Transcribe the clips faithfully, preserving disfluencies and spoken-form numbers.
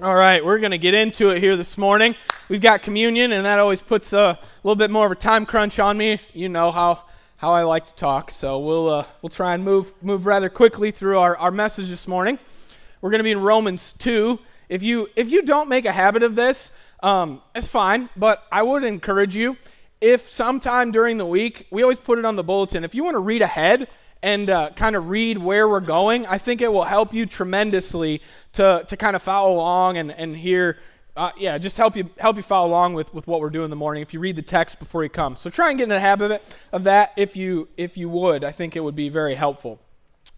All right, we're going to get into it here this morning. We've got communion, and that always puts a little bit more of a time crunch on me. You know how how I like to talk, so we'll uh, we'll try and move move rather quickly through our, our message this morning. We're going to be in Romans two. If you if you don't make a habit of this, um, it's fine, but I would encourage you, if sometime during the week, we always put it on the bulletin, if you want to read ahead and uh, kind of read where we're going, I think it will help you tremendously to to kind of follow along and, and hear, uh, yeah, just help you help you follow along with, with what we're doing in the morning if you read the text before you come. So try and get in the habit of, it, of that if you, if you would. I think it would be very helpful.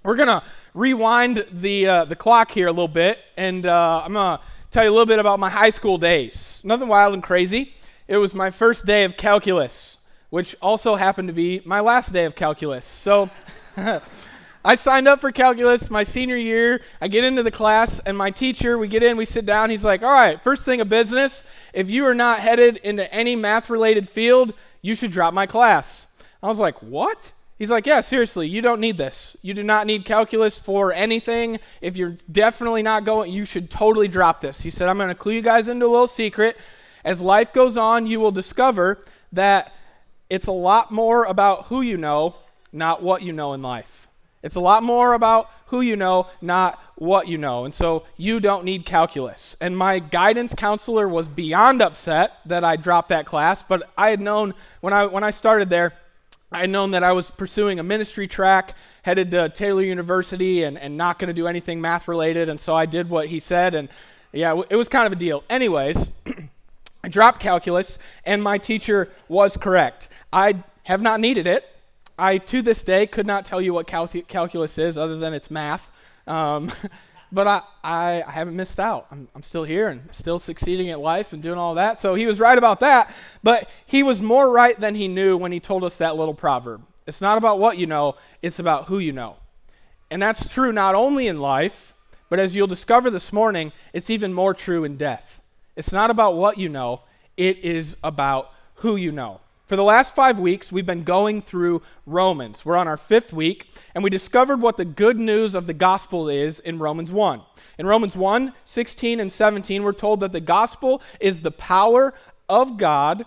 We're going to rewind the, uh, the clock here a little bit, and uh, I'm going to tell you a little bit about my high school days. Nothing wild and crazy. It was my first day of calculus, which also happened to be my last day of calculus. So I signed up for calculus my senior year. I get into the class, and my teacher, we get in, we sit down. He's like, all right, first thing of business, if you are not headed into any math-related field, you should drop my class. I was like, what? He's like, yeah, seriously, you don't need this. You do not need calculus for anything. If you're definitely not going, you should totally drop this. He said, I'm going to clue you guys into a little secret. As life goes on, you will discover that it's a lot more about who you know, not what you know in life. It's a lot more about who you know, not what you know. And so you don't need calculus. And my guidance counselor was beyond upset that I dropped that class, but I had known when I when I started there, I had known that I was pursuing a ministry track, headed to Taylor University, and, and not going to do anything math-related, and so I did what he said, and yeah, it was kind of a deal. Anyways, I dropped calculus, and my teacher was correct. I have not needed it. I, to this day, could not tell you what cal- calculus is other than it's math, um, but I, I, I haven't missed out. I'm, I'm still here and still succeeding at life and doing all that, so he was right about that, but he was more right than he knew when he told us that little proverb. It's not about what you know, it's about who you know, and that's true not only in life, but as you'll discover this morning, it's even more true in death. It's not about what you know, it is about who you know. For the last five weeks, we've been going through Romans. We're on our fifth week, and we discovered what the good news of the gospel is in Romans one. In Romans one, sixteen and seventeen, we're told that the gospel is the power of God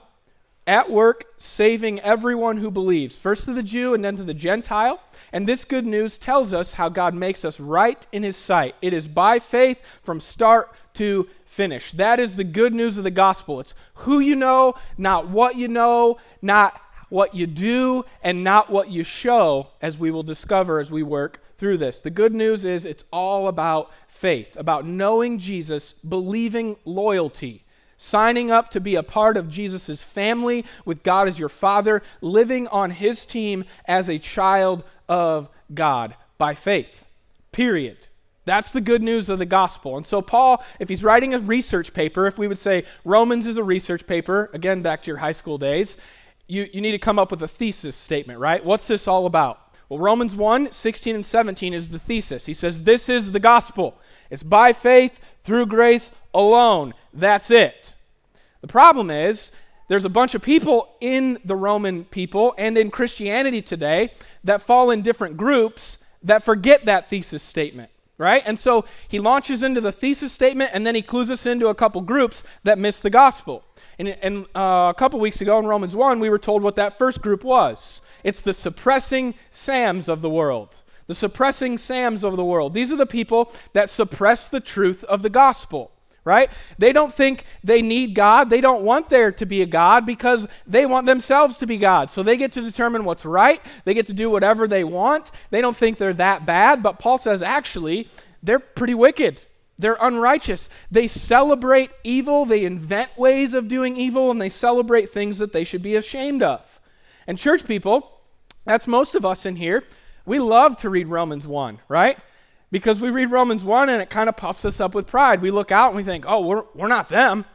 at work, saving everyone who believes, first to the Jew and then to the Gentile. And this good news tells us how God makes us right in his sight. It is by faith from start to finish. That is the good news of the gospel. It's who you know, not what you know, not what you do, and not what you show, as we will discover as we work through this. The good news is it's all about faith, about knowing Jesus, believing loyalty, signing up to be a part of Jesus' family with God as your Father, living on his team as a child of God by faith, period. That's the good news of the gospel. And so Paul, if he's writing a research paper, if we would say Romans is a research paper, again, back to your high school days, you, you need to come up with a thesis statement, right? What's this all about? Well, Romans one, sixteen and seventeen is the thesis. He says, this is the gospel. It's by faith, through grace alone. That's it. The problem is, there's a bunch of people in the Roman people and in Christianity today that fall in different groups that forget that thesis statement. Right? And so he launches into the thesis statement, and then he clues us into a couple groups that miss the gospel. And, and uh, a couple weeks ago in Romans one, we were told what that first group was. It's the suppressing Sams of the world. The suppressing Sams of the world. These are the people that suppress the truth of the gospel. Right? They don't think they need God. They don't want there to be a God because they want themselves to be God. So they get to determine what's right. They get to do whatever they want. They don't think they're that bad. But Paul says, actually, they're pretty wicked. They're unrighteous. They celebrate evil. They invent ways of doing evil, and they celebrate things that they should be ashamed of. And church people, that's most of us in here, we love to read Romans one, right? Because we read Romans one and it kind of puffs us up with pride. We look out and we think, oh, we're, we're not them.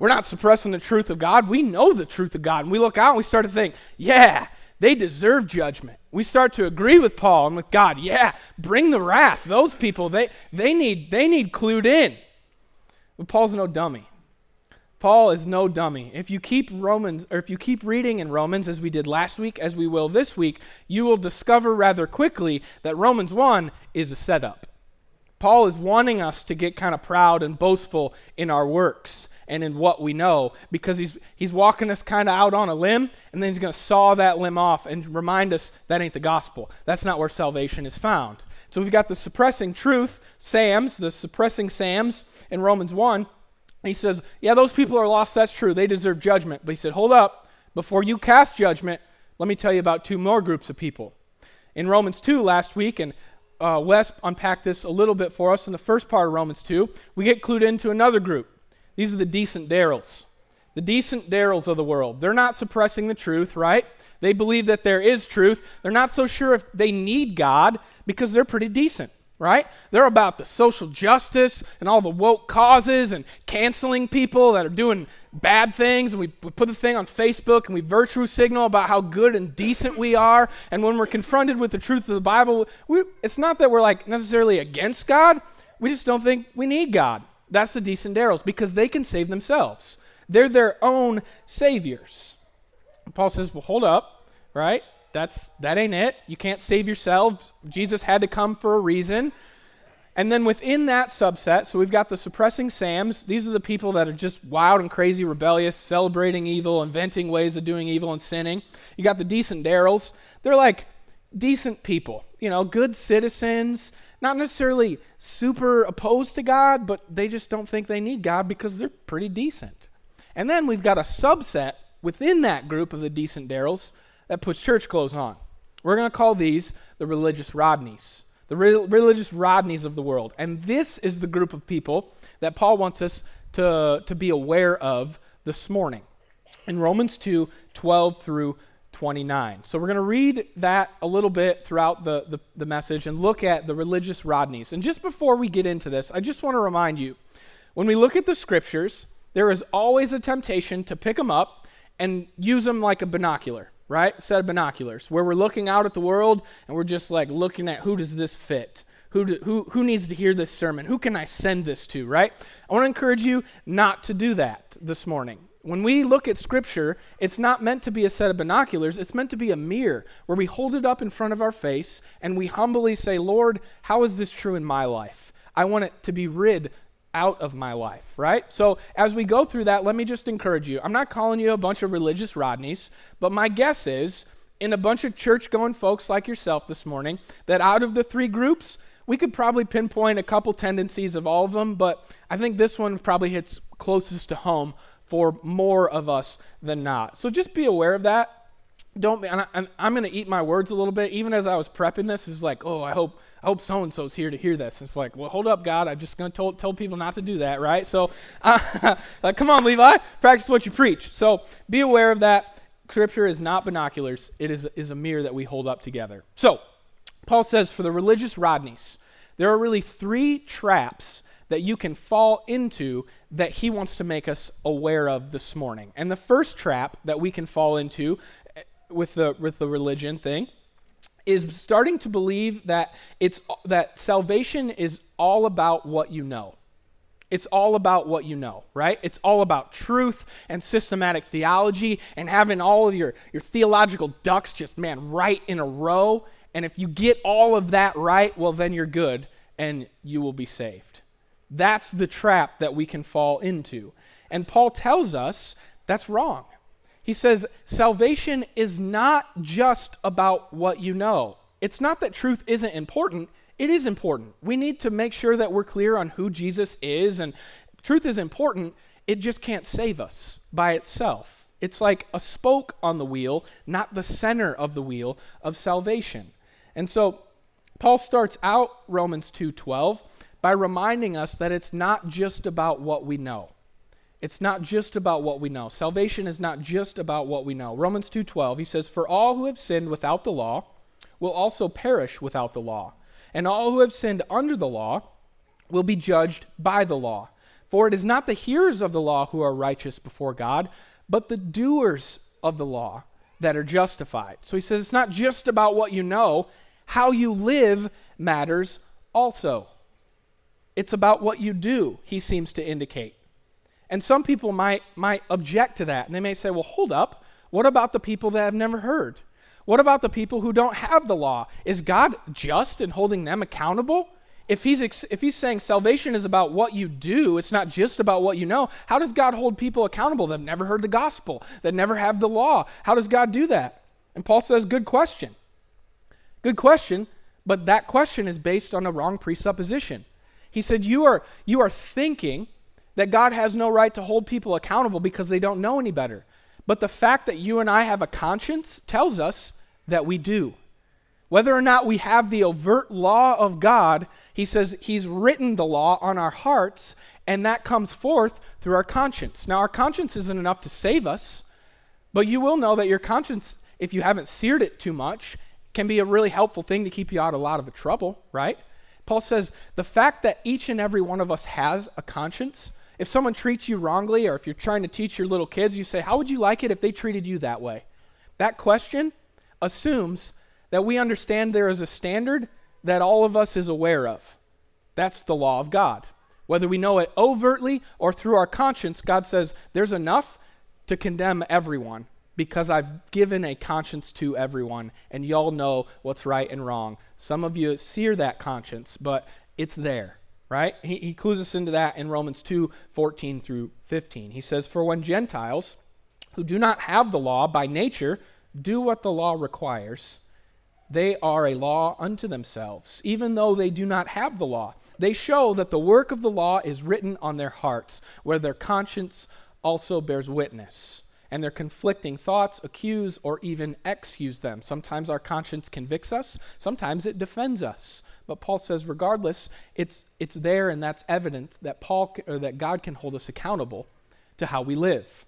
We're not suppressing the truth of God. We know the truth of God. And we look out and we start to think, yeah, they deserve judgment. We start to agree with Paul and with God. Yeah, bring the wrath. Those people, they, they, need, they need clued in. But Paul's no dummy. Paul is no dummy. If you keep Romans, or if you keep reading in Romans, as we did last week, as we will this week, you will discover rather quickly that Romans one is a setup. Paul is wanting us to get kind of proud and boastful in our works and in what we know, because he's he's walking us kind of out on a limb, and then he's going to saw that limb off and remind us that ain't the gospel. That's not where salvation is found. So we've got the suppressing truth, Sams, the suppressing Sams in Romans one. He says, yeah, those people are lost, that's true, they deserve judgment. But he said, hold up, before you cast judgment, let me tell you about two more groups of people. In Romans two last week, and uh, Wes unpacked this a little bit for us in the first part of Romans two, we get clued into another group. These are the decent Darrells. The decent Darrells of the world. They're not suppressing the truth, right? They believe that there is truth. They're not so sure if they need God because they're pretty decent, right? They're about the social justice and all the woke causes and canceling people that are doing bad things. And we, we put the thing on Facebook and we virtue signal about how good and decent we are. And when we're confronted with the truth of the Bible, we, it's not that we're like necessarily against God. We just don't think we need God. That's the decent Darrells, because they can save themselves. They're their own saviors. And Paul says, well, hold up, right? That's, that ain't it. You can't save yourselves. Jesus had to come for a reason. And then within that subset, so we've got the suppressing Sams. These are the people that are just wild and crazy, rebellious, celebrating evil, inventing ways of doing evil and sinning. You got the decent Darrells. They're like decent people, you know, good citizens, not necessarily super opposed to God, but they just don't think they need God because they're pretty decent. And then we've got a subset within that group of the decent Darrells that puts church clothes on. We're going to call these the religious Rodneys, the re- religious Rodneys of the world. And this is the group of people that Paul wants us to, to be aware of this morning in Romans two, twelve through twenty-nine. So we're going to read that a little bit throughout the, the, the message and look at the religious Rodneys. And just before we get into this, I just want to remind you, when we look at the scriptures, there is always a temptation to pick them up and use them like a binocular, right? Set of binoculars, where we're looking out at the world and we're just like looking at, who does this fit? Who, do, who, who needs to hear this sermon? Who can I send this to, right? I want to encourage you not to do that this morning. When we look at Scripture, it's not meant to be a set of binoculars. It's meant to be a mirror where we hold it up in front of our face and we humbly say, Lord, how is this true in my life? I want it to be rid out of my life, right? So as we go through that, let me just encourage you. I'm not calling you a bunch of religious Rodneys, but my guess is in a bunch of church-going folks like yourself this morning, that out of the three groups, we could probably pinpoint a couple tendencies of all of them, but I think this one probably hits closest to home for more of us than not. So just be aware of that. Don't be, and I, and I'm going to eat my words a little bit. Even as I was prepping this, it was like, oh, I hope I hope so-and-so's here to hear this. It's like, well, hold up, God. I'm just going to tell people not to do that, right? So uh, like, come on, Levi. Practice what you preach. So be aware of that. Scripture is not binoculars. It is, is a mirror that we hold up together. So Paul says, for the religious Rodneys, there are really three traps that you can fall into that he wants to make us aware of this morning. And the first trap that we can fall into with the with the religion thing is starting to believe that it's that salvation is all about what you know. It's all about what you know, right? It's all about truth and systematic theology and having all of your, your theological ducks just, man, right in a row. And if you get all of that right, well, then you're good and you will be saved. That's the trap that we can fall into. And Paul tells us that's wrong. He says salvation is not just about what you know. It's not that truth isn't important. It is important. We need to make sure that we're clear on who Jesus is, and truth is important. It just can't save us by itself. It's like a spoke on the wheel, not the center of the wheel of salvation. And so Paul starts out Romans two twelve by reminding us that it's not just about what we know. It's not just about what we know. Salvation is not just about what we know. Romans two twelve, he says, for all who have sinned without the law will also perish without the law. And all who have sinned under the law will be judged by the law. For it is not the hearers of the law who are righteous before God, but the doers of the law that are justified. So he says it's not just about what you know. How you live matters also. It's about what you do, he seems to indicate. And some people might might object to that. And they may say, well, hold up. What about the people that have never heard? What about the people who don't have the law? Is God just in holding them accountable? If he's, if he's saying salvation is about what you do, it's not just about what you know, how does God hold people accountable that have never heard the gospel, that never have the law? How does God do that? And Paul says, good question. Good question, but that question is based on a wrong presupposition. He said, you are, you are thinking that God has no right to hold people accountable because they don't know any better. But the fact that you and I have a conscience tells us that we do. Whether or not we have the overt law of God, he says he's written the law on our hearts, and that comes forth through our conscience. Now, our conscience isn't enough to save us, but you will know that your conscience, if you haven't seared it too much, can be a really helpful thing to keep you out of a lot of trouble, right? Paul says the fact that each and every one of us has a conscience, if someone treats you wrongly, or if you're trying to teach your little kids, you say, how would you like it if they treated you that way? That question assumes that we understand there is a standard that all of us is aware of. That's the law of God. Whether we know it overtly or through our conscience, God says there's enough to condemn everyone because I've given a conscience to everyone, and y'all know what's right and wrong. Some of you sear that conscience, but it's there. Right? He, he clues us into that in Romans two, fourteen through fifteen. He says, for when Gentiles who do not have the law by nature do what the law requires, they are a law unto themselves, even though they do not have the law. They show that the work of the law is written on their hearts, where their conscience also bears witness, and their conflicting thoughts accuse or even excuse them. Sometimes our conscience convicts us, sometimes it defends us. But Paul says, regardless, it's it's there, and that's evidence that Paul or that God can hold us accountable to how we live.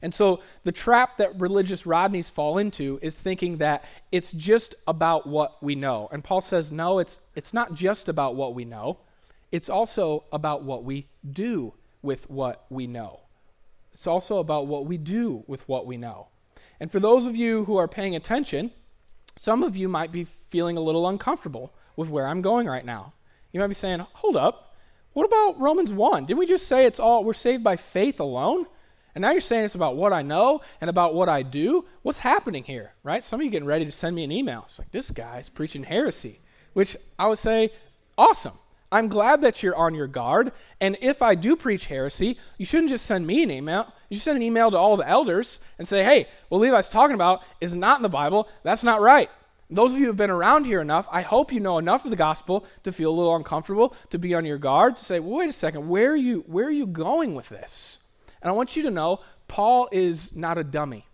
And so the trap that religious Rodneys fall into is thinking that it's just about what we know. And Paul says, no, it's it's not just about what we know. It's also about what we do with what we know. It's also about what we do with what we know. And for those of you who are paying attention, some of you might be feeling a little uncomfortable with where I'm going right now. You might be saying, hold up, what about Romans one? Didn't we just say it's all, we're saved by faith alone? And now you're saying it's about what I know and about what I do? What's happening here, right? Some of you getting ready to send me an email. It's like, this guy's preaching heresy, which I would say, awesome. I'm glad that you're on your guard. And if I do preach heresy, you shouldn't just send me an email. You should send an email to all the elders and say, hey, what Levi's talking about is not in the Bible. That's not right. Those of you who have been around here enough, I hope you know enough of the gospel to feel a little uncomfortable, to be on your guard, to say, well, wait a second, where are you, where are you going with this? And I want you to know, Paul is not a dummy.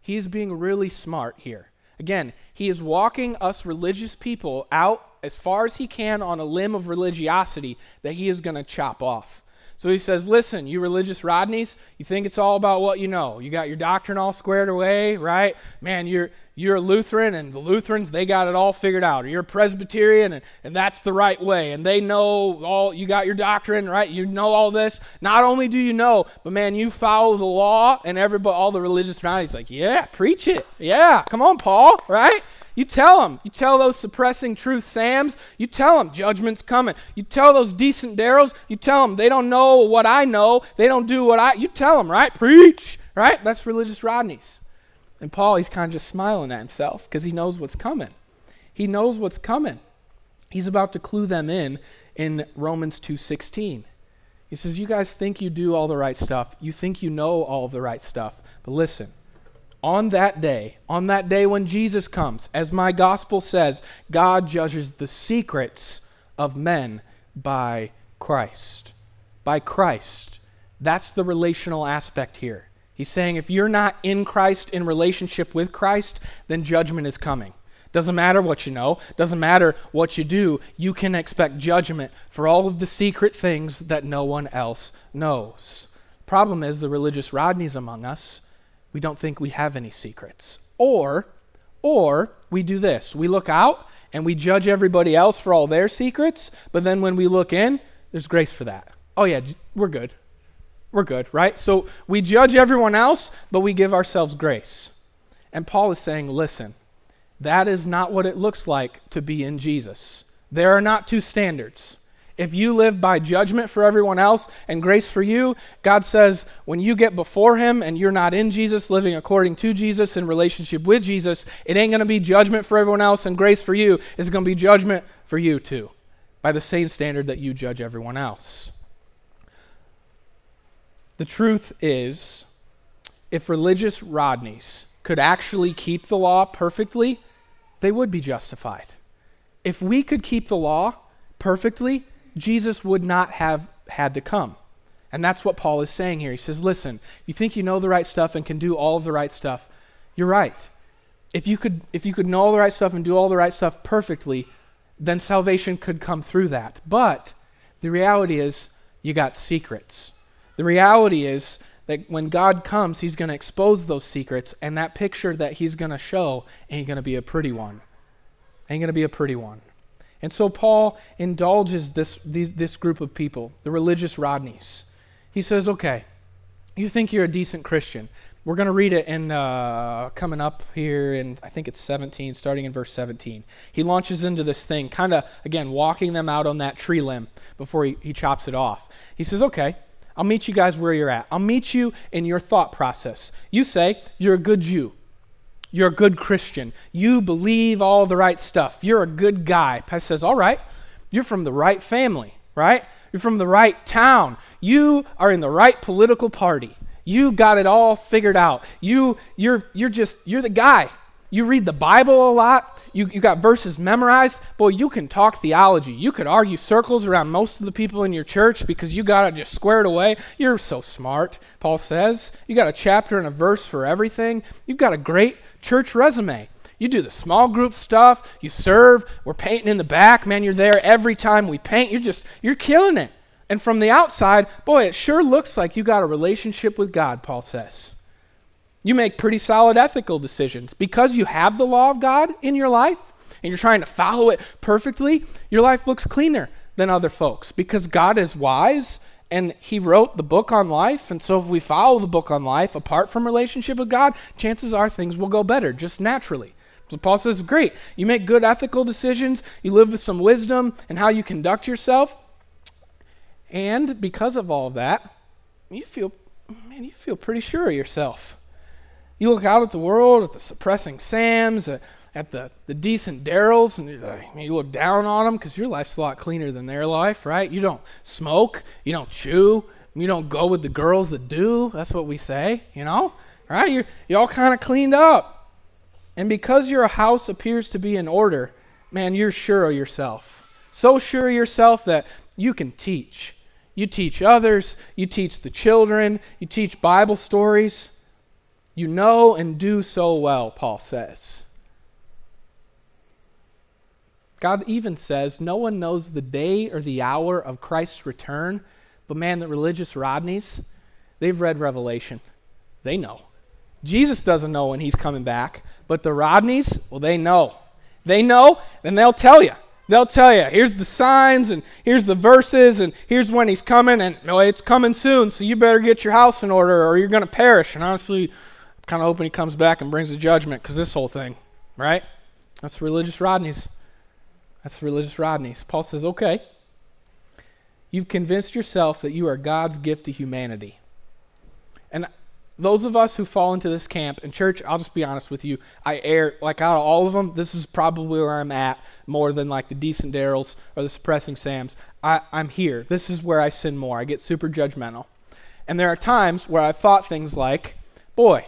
He is being really smart here. Again, he is walking us religious people out as far as he can on a limb of religiosity that he is going to chop off. So he says, listen, you religious Rodneys, you think it's all about what you know. You got your doctrine all squared away, right? Man, you're you're a Lutheran, and the Lutherans, they got it all figured out. Or you're a Presbyterian, and, and that's the right way. And they know all, you got your doctrine, right? You know all this. Not only do you know, but man, you follow the law, and everybody, all the religious Rodneys, like, yeah, preach it. Yeah, come on, Paul, right? You tell them. You tell those suppressing truth Sams. You tell them judgment's coming. You tell those decent Darrells. You tell them they don't know what I know. They don't do what I... You tell them, right? Preach, right? That's religious Rodneys. And Paul, he's kind of just smiling at himself because he knows what's coming. He knows what's coming. He's about to clue them in in Romans two sixteen. He says, you guys think you do all the right stuff. You think you know all the right stuff. But listen, on that day, on that day when Jesus comes, as my gospel says, God judges the secrets of men by Christ. By Christ. That's the relational aspect here. He's saying if you're not in Christ, in relationship with Christ, then judgment is coming. Doesn't matter what you know. Doesn't matter what you do. You can expect judgment for all of the secret things that no one else knows. Problem is, the religious Rodneys among us, we don't think we have any secrets. Or, or we do this. We look out and we judge everybody else for all their secrets, but then when we look in, there's grace for that. Oh yeah, we're good. We're good, right? So we judge everyone else, but we give ourselves grace. And Paul is saying, listen, that is not what it looks like to be in Jesus. There are not two standards. If you live by judgment for everyone else and grace for you, God says when you get before him and you're not in Jesus, living according to Jesus, in relationship with Jesus, it ain't going to be judgment for everyone else and grace for you. It's going to be judgment for you too. by the same standard that you judge everyone else. The truth is, if religious Rodneys could actually keep the law perfectly, they would be justified. If we could keep the law perfectly, Jesus would not have had to come. And that's what Paul is saying here. He says, listen, you think you know the right stuff and can do all of the right stuff, you're right. If you could, if you could know all the right stuff and do all the right stuff perfectly, then salvation could come through that. But the reality is you got secrets. The reality is that when God comes, he's going to expose those secrets, and that picture that he's going to show ain't going to be a pretty one. Ain't going to be a pretty one. And so Paul indulges this, these, this group of people, the religious Rodneys. He says, okay, you think you're a decent Christian. We're going to read it in uh, coming up here in, I think it's seventeen, starting in verse seventeen. He launches into this thing, kind of, again, walking them out on that tree limb before he, he chops it off. He says, okay, I'll meet you guys where you're at. I'll meet you in your thought process. You say you're a good Jew. You're a good Christian. You believe all the right stuff. You're a good guy. Paul says, all right, you're from the right family, right? You're from the right town. You are in the right political party. You got it all figured out. You, you're, you're just, you're the guy. You read the Bible a lot. You, you got verses memorized. Boy, you can talk theology. You could argue circles around most of the people in your church because you got it just squared away. You're so smart, Paul says. You got a chapter and a verse for everything. You've got a great church resume. You do the small group stuff. You serve. We're painting in the back. Man, you're there every time we paint. You're just, you're killing it. And from the outside, boy, it sure looks like you got a relationship with God, Paul says. You make pretty solid ethical decisions. Because you have the law of God in your life and you're trying to follow it perfectly, your life looks cleaner than other folks because God is wise and he wrote the book on life. And so if we follow the book on life apart from relationship with God, chances are things will go better just naturally. So Paul says, great, you make good ethical decisions, you live with some wisdom in how you conduct yourself. And because of all that, you feel, man, you feel pretty sure of yourself. You look out at the world, at the suppressing Sams, uh, at the, the decent Darryls, and uh, you look down on them because your life's a lot cleaner than their life, right? You don't smoke, you don't chew, you don't go with the girls that do. That's what we say, you know, right? You're, you're all kind of cleaned up. And because your house appears to be in order, man, you're sure of yourself. So sure of yourself that you can teach. You teach others, you teach the children, you teach Bible stories. You know and do so well, Paul says. God even says, no one knows the day or the hour of Christ's return, but man, the religious Rodneys, they've read Revelation. They know. Jesus doesn't know when he's coming back, but the Rodneys, well, they know. They know, and they'll tell you. They'll tell you, here's the signs, and here's the verses, and here's when he's coming, and no, it's coming soon, so you better get your house in order or you're going to perish. And honestly, kind of hoping he comes back and brings a judgment because this whole thing, right? That's religious Rodneys. That's religious Rodneys. Paul says, okay, you've convinced yourself that you are God's gift to humanity. And those of us who fall into this camp, and church, I'll just be honest with you, I err, like out of all of them, this is probably where I'm at more than like the decent Darryls or the suppressing Sams. I, I'm here. This is where I sin more. I get super judgmental. And there are times where I've thought things like, boy,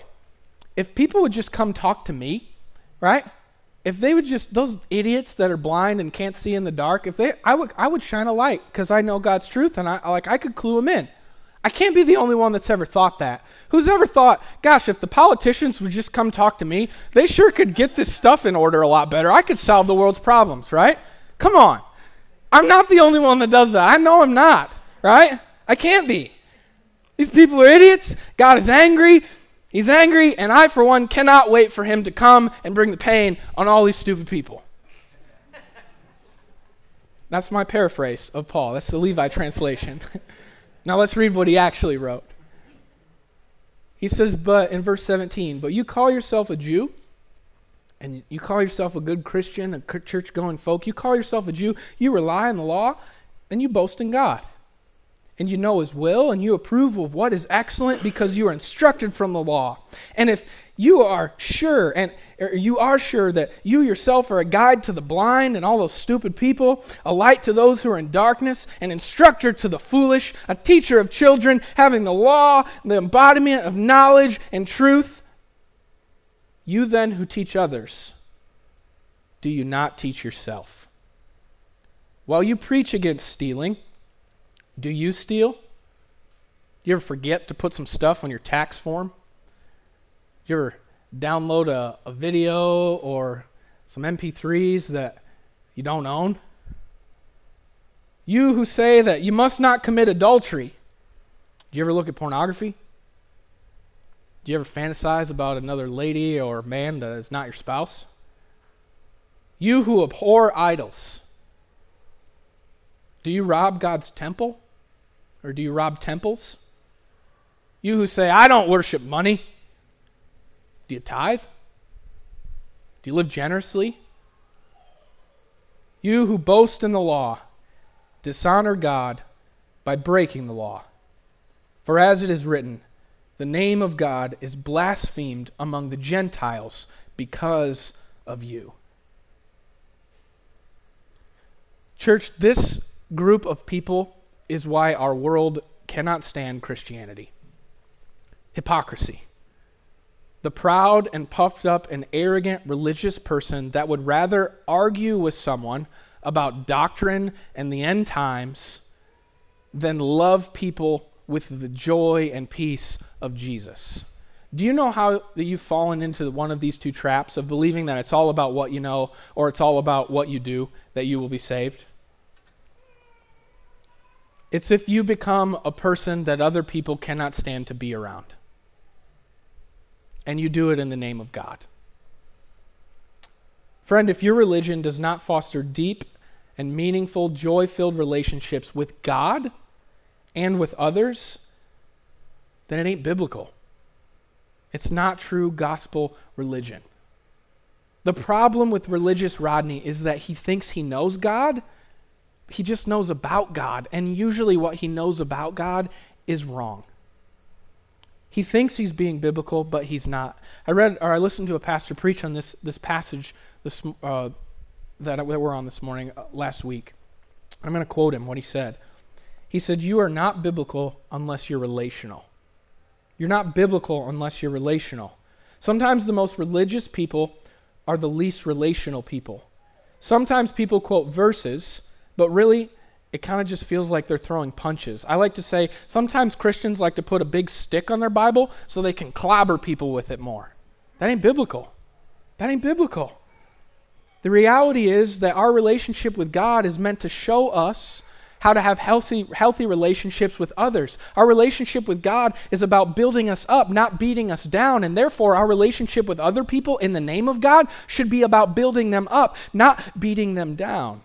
if people would just come talk to me, right? If they would just, those idiots that are blind and can't see in the dark, if they, I would, I would shine a light because I know God's truth and I like I could clue them in. I can't be the only one that's ever thought that. Who's ever thought, gosh, if the politicians would just come talk to me, they sure could get this stuff in order a lot better. I could solve the world's problems, right? Come on. I'm not the only one that does that. I know I'm not, right? I can't be. These people are idiots. God is angry. He's angry, and I, for one, cannot wait for him to come and bring the pain on all these stupid people. That's my paraphrase of Paul. That's the Levi translation. Now let's read what he actually wrote. He says, but in verse seventeen, but you call yourself a Jew, and you call yourself a good Christian, a church-going folk. You call yourself a Jew. You rely on the law, and you boast in God. and you know his will, and you approve of what is excellent because you are instructed from the law. And if you are sure, and you are sure that you yourself are a guide to the blind and all those stupid people, a light to those who are in darkness, an instructor to the foolish, a teacher of children, having the law, the embodiment of knowledge and truth. You then who teach others, do you not teach yourself? While you preach against stealing, do you steal? You ever forget to put some stuff on your tax form? You ever download a, a video or some M P threes that you don't own? You who say that you must not commit adultery, do you ever look at pornography? Do you ever fantasize about another lady or man that is not your spouse? You who abhor idols, do you rob God's temple? Or do you rob temples? You who say, I don't worship money, do you tithe? Do you live generously? You who boast in the law, dishonor God by breaking the law. For as it is written, the name of God is blasphemed among the Gentiles because of you. Church, this group of people is why our world cannot stand Christianity. Hypocrisy. The proud and puffed up and arrogant religious person that would rather argue with someone about doctrine and the end times than love people with the joy and peace of Jesus. Do you know how you've fallen into one of these two traps of believing that it's all about what you know or it's all about what you do that you will be saved? It's if you become a person that other people cannot stand to be around. And you do it in the name of God. Friend, if your religion does not foster deep and meaningful, joy-filled relationships with God and with others, then it ain't biblical. It's not true gospel religion. The problem with religious Rodney is that he thinks he knows God. He just knows about God, and usually what he knows about God is wrong. He thinks he's being biblical, but he's not. I read or I listened to a pastor preach on this this passage this, uh, that, that we're on this morning uh, last week. I'm going to quote him what he said. He said, "You are not biblical unless you're relational. You're not biblical unless you're relational. Sometimes the most religious people are the least relational people. Sometimes people quote verses, but really, it kind of just feels like they're throwing punches." I like to say, sometimes Christians like to put a big stick on their Bible so they can clobber people with it more. That ain't biblical. That ain't biblical. The reality is that our relationship with God is meant to show us how to have healthy, healthy relationships with others. Our relationship with God is about building us up, not beating us down, and therefore our relationship with other people in the name of God should be about building them up, not beating them down.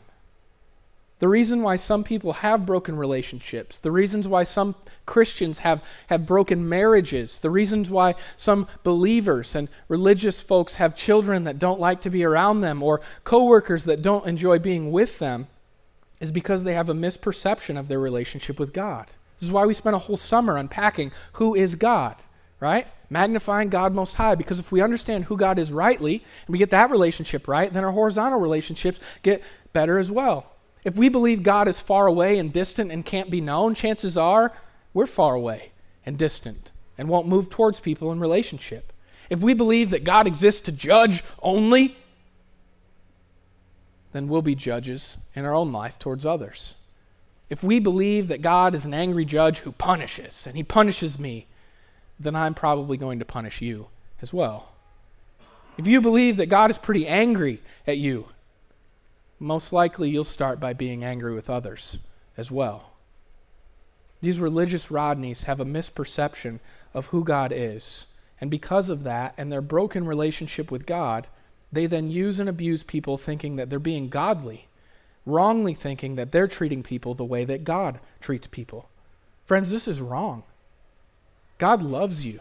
The reason why some people have broken relationships, the reasons why some Christians have, have broken marriages, the reasons why some believers and religious folks have children that don't like to be around them or coworkers that don't enjoy being with them is because they have a misperception of their relationship with God. This is why we spent a whole summer unpacking who is God, right? Magnifying God Most High, because if we understand who God is rightly and we get that relationship right, then our horizontal relationships get better as well. If we believe God is far away and distant and can't be known, chances are we're far away and distant and won't move towards people in relationship. If we believe that God exists to judge only, then we'll be judges in our own life towards others. If we believe that God is an angry judge who punishes, and he punishes me, then I'm probably going to punish you as well. If you believe that God is pretty angry at you, most likely you'll start by being angry with others as well. These religious Rodneys have a misperception of who God is, and because of that and their broken relationship with God, they then use and abuse people thinking that they're being godly, wrongly thinking that they're treating people the way that God treats people. Friends, this is wrong. God loves you.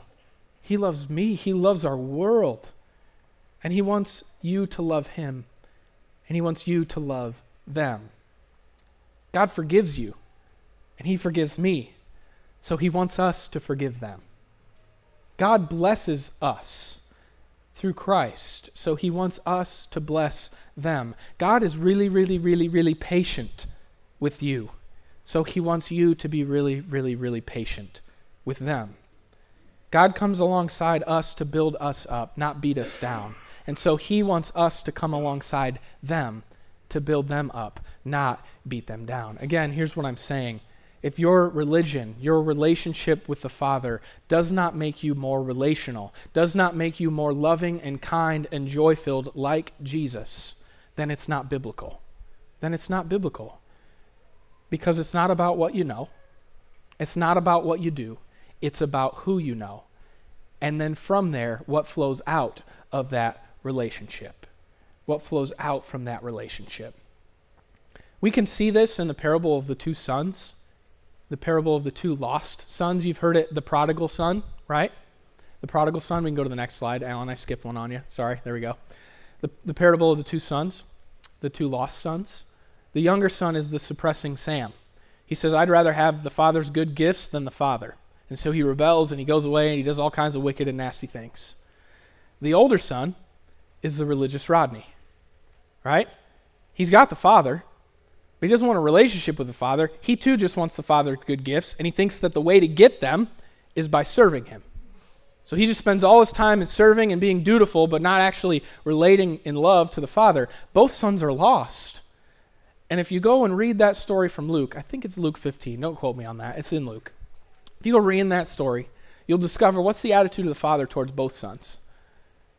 He loves me. He loves our world. And he wants you to love him. And he wants you to love them. God forgives you. and he forgives me. So he wants us to forgive them. God blesses us through Christ, so he wants us to bless them. God is really, really, really, really patient with you, so he wants you to be really, really, really patient with them. God comes alongside us to build us up, not beat us down. And so he wants us to come alongside them to build them up, not beat them down. Again, here's what I'm saying. If your religion, your relationship with the Father does not make you more relational, does not make you more loving and kind and joy-filled like Jesus, then it's not biblical. Then it's not biblical. Because it's not about what you know. It's not about what you do. It's about who you know. And then from there, what flows out of that relationship. What flows out from that relationship. We can see this in the parable of the two sons. The parable of the two lost sons. You've heard it, the prodigal son, right? The prodigal son. We can go to the next slide. Alan, I skipped one on you. Sorry, there we go. The, the parable of the two sons, the two lost sons. The younger son is the suppressing Sam. He says, I'd rather have the father's good gifts than the father. And so he rebels and he goes away and he does all kinds of wicked and nasty things. The older son is the religious Rodney, right? He's got the father, but he doesn't want a relationship with the Father. He too just wants the Father's good gifts, and he thinks that the way to get them is by serving him. So he just spends all his time in serving and being dutiful, but not actually relating in love to the Father. Both sons are lost. And if you go and read that story from Luke, I think it's Luke fifteen, don't quote me on that, it's in Luke. If you go read that story, you'll discover what's the attitude of the Father towards both sons.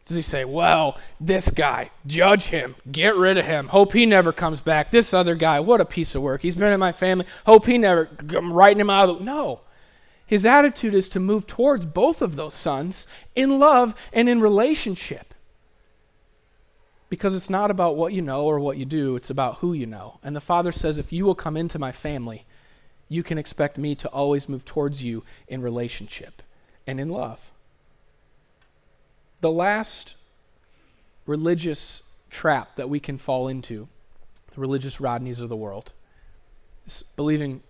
Does he say, well, this guy, judge him, get rid of him, hope he never comes back. This other guy, what a piece of work. He's been in my family, hope he never, I'm writing him out of the, no. His attitude is to move towards both of those sons in love and in relationship. Because it's not about what you know or what you do, it's about who you know. And the Father says, if you will come into my family, you can expect me to always move towards you in relationship and in love. The last religious trap that we can fall into, the religious Rodneys of the world, is believing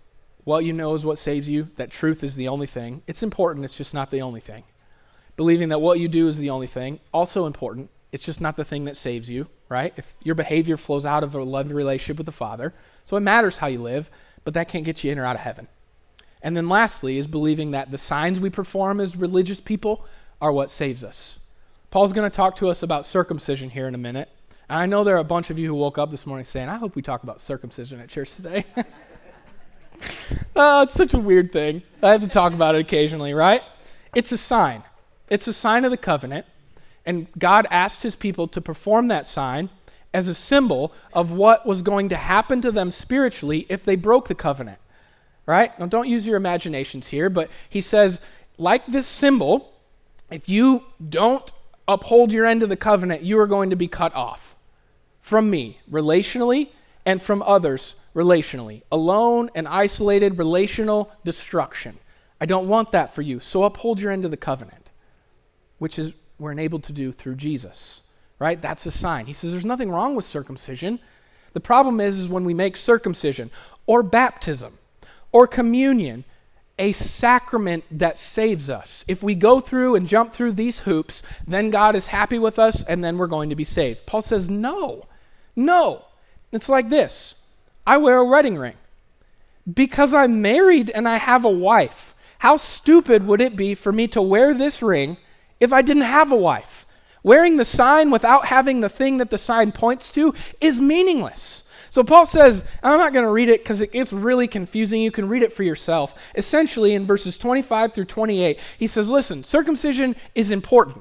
what you know is what saves you, that truth is the only thing. It's important, it's just not the only thing. Believing that what you do is the only thing, also important, it's just not the thing that saves you, right? If your behavior flows out of a loving relationship with the Father, so it matters how you live, but that can't get you in or out of heaven. And then lastly is believing that the signs we perform as religious people are what saves us. Paul's going to talk to us about circumcision here in a minute. And I know there are a bunch of you who woke up this morning saying, I hope we talk about circumcision at church today. Oh, it's such a weird thing. I have to talk about it occasionally, right? It's a sign. It's a sign of the covenant. And God asked his people to perform that sign as a symbol of what was going to happen to them spiritually if they broke the covenant, right? Now, don't use your imaginations here, but he says, like this symbol, if you don't uphold your end of the covenant, you are going to be cut off from me relationally and from others relationally. Alone and isolated relational destruction. I don't want that for you. So uphold your end of the covenant, which is we're enabled to do through Jesus, right? That's a sign. He says there's nothing wrong with circumcision. The problem is, is when we make circumcision or baptism or communion a sacrament that saves us. If we go through and jump through these hoops, then God is happy with us and then we're going to be saved. Paul says, no, no. It's like this. I wear a wedding ring because I'm married and I have a wife. How stupid would it be for me to wear this ring if I didn't have a wife? Wearing the sign without having the thing that the sign points to is meaningless. So Paul says, and I'm not going to read it because it gets really confusing. You can read it for yourself. Essentially, in verses twenty-five through twenty-eight, he says, listen, circumcision is important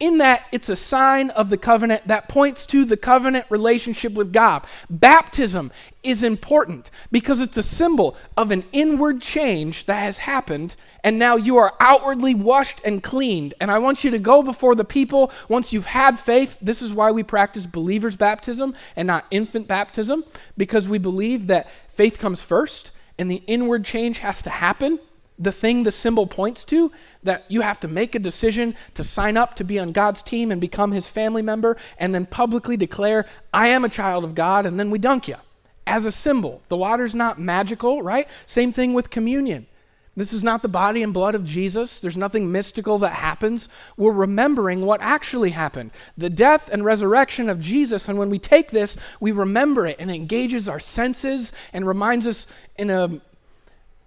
in that it's a sign of the covenant that points to the covenant relationship with God. Baptism is important because it's a symbol of an inward change that has happened, and now you are outwardly washed and cleaned. And I want you to go before the people once you've had faith. This is why we practice believers' baptism and not infant baptism, because we believe that faith comes first and the inward change has to happen. The thing the symbol points to, that you have to make a decision to sign up to be on God's team and become his family member and then publicly declare, I am a child of God, and then we dunk you. as a symbol. The water's not magical, right? Same thing with communion. This is not the body and blood of Jesus. There's nothing mystical that happens. We're remembering what actually happened. The death and resurrection of Jesus, and when we take this, we remember it, and it engages our senses and reminds us in a,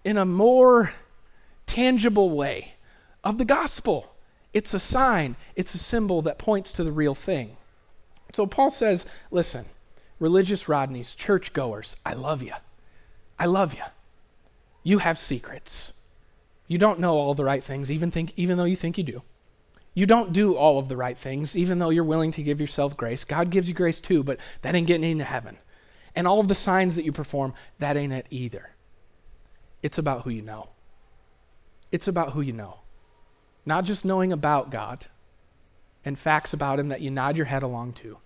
in a more tangible way of the gospel. It's a sign. It's a symbol that points to the real thing. So Paul says, listen, religious Rodneys, churchgoers, I love you. I love you. You have secrets. You don't know all the right things, even think, even though you think you do. You don't do all of the right things, even though you're willing to give yourself grace. God gives you grace too, but that ain't getting into heaven. And all of the signs that you perform, that ain't it either. It's about who you know. It's about who you know. Not just knowing about God and facts about him that you nod your head along to.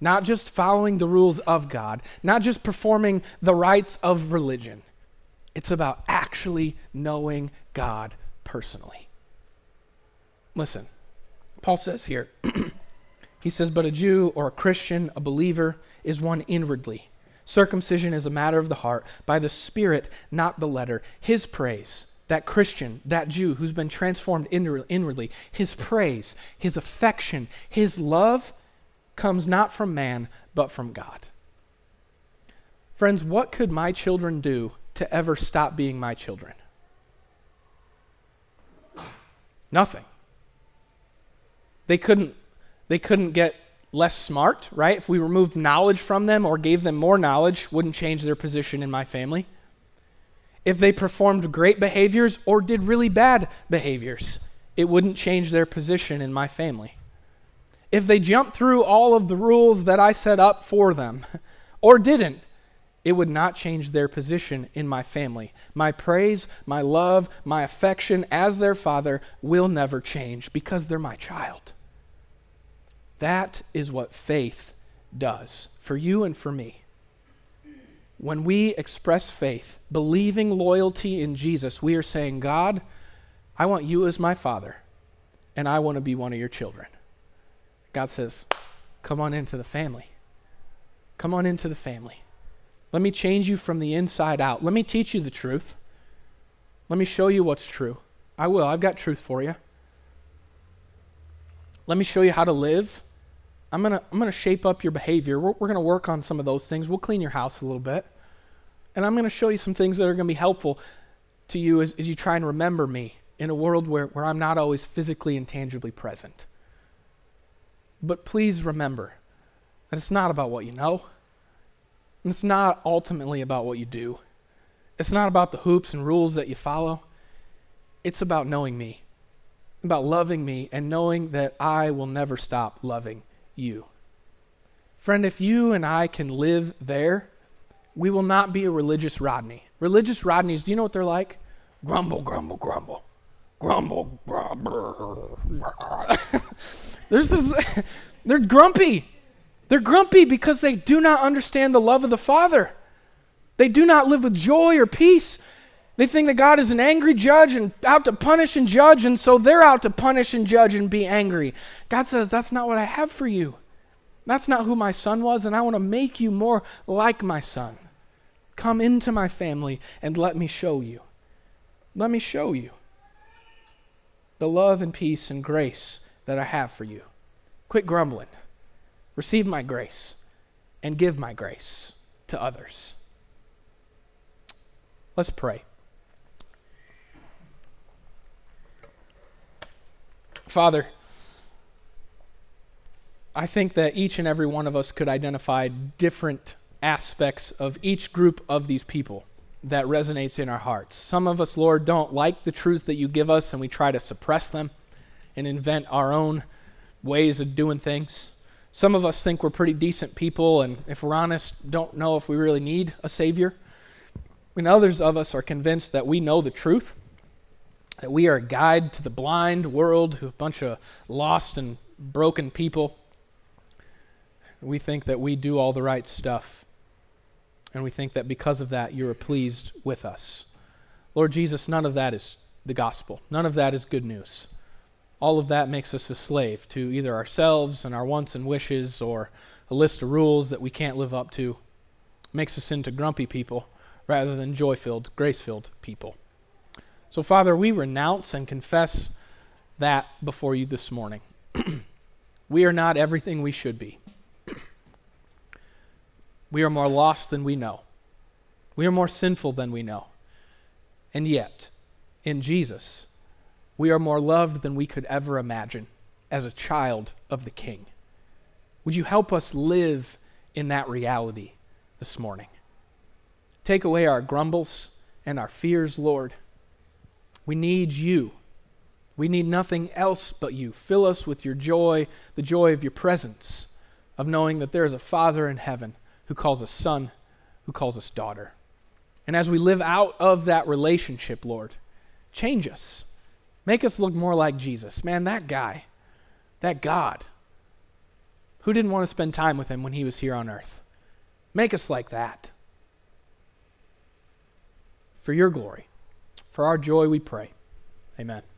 Not just following the rules of God. Not just performing the rites of religion. It's about actually knowing God personally. Listen, Paul says here, he says, but a Jew or a Christian, a believer, is one inwardly. Circumcision is a matter of the heart, by the Spirit, not the letter. His praise, that Christian, that Jew who's been transformed inwardly, his praise, his affection, his love comes not from man, but from God. Friends, what could my children do to ever stop being my children? Nothing. They couldn't, they couldn't get less smart, right? If we removed knowledge from them or gave them more knowledge, wouldn't change their position in my family. If they performed great behaviors or did really bad behaviors, it wouldn't change their position in my family. If they jumped through all of the rules that I set up for them or didn't, it would not change their position in my family. My praise, my love, my affection as their father will never change because they're my child. That is what faith does for you and for me. When we express faith, believing loyalty in Jesus, we are saying, God, I want you as my father, and I want to be one of your children. God says, come on into the family. Come on into the family. Let me change you from the inside out. Let me teach you the truth. Let me show you what's true. I will. I've got truth for you. Let me show you how to live. I'm going to I'm gonna shape up your behavior. We're, we're going to work on some of those things. We'll clean your house a little bit. And I'm going to show you some things that are going to be helpful to you as, as you try and remember me in a world where, where I'm not always physically and tangibly present. But please remember that it's not about what you know. It's not ultimately about what you do. It's not about the hoops and rules that you follow. It's about knowing me, about loving me, and knowing that I will never stop loving you. Friend, if you and I can live there, we will not be a religious Rodney. Religious Rodneys, do you know what they're like? Grumble, grumble, grumble. Grumble, grumble. There's this, they're grumpy. They're grumpy because they do not understand the love of the Father. They do not live with joy or peace. They think that God is an angry judge and out to punish and judge, and so they're out to punish and judge and be angry. God says, that's not what I have for you. That's not who my son was, and I want to make you more like my son. Come into my family and let me show you. Let me show you the love and peace and grace that I have for you. Quit grumbling. Receive my grace and give my grace to others. Let's pray. Father, I think that each and every one of us could identify different aspects of each group of these people that resonates in our hearts. Some of us, Lord, don't like the truths that you give us, and we try to suppress them and invent our own ways of doing things. Some of us think we're pretty decent people, and if we're honest, don't know if we really need a Savior. And others of us are convinced that we know the truth, that we are a guide to the blind world, a bunch of lost and broken people. We think that we do all the right stuff, and we think that because of that, you are pleased with us. Lord Jesus, none of that is the gospel. None of that is good news. All of that makes us a slave to either ourselves and our wants and wishes or a list of rules that we can't live up to makes us into grumpy people rather than joy-filled, grace-filled people. So, Father, we renounce and confess that before you this morning. We are not everything we should be. We are more lost than we know. We are more sinful than we know. And yet, in Jesus, we are more loved than we could ever imagine as a child of the King. Would you help us live in that reality this morning? Take away our grumbles and our fears, Lord. We need you. We need nothing else but you. Fill us with your joy, the joy of your presence, of knowing that there is a Father in heaven who calls us son, who calls us daughter. And as we live out of that relationship, Lord, change us. Make us look more like Jesus. Man, that guy, that God, who didn't want to spend time with him when he was here on earth? Make us like that. For your glory, for our joy we pray. Amen.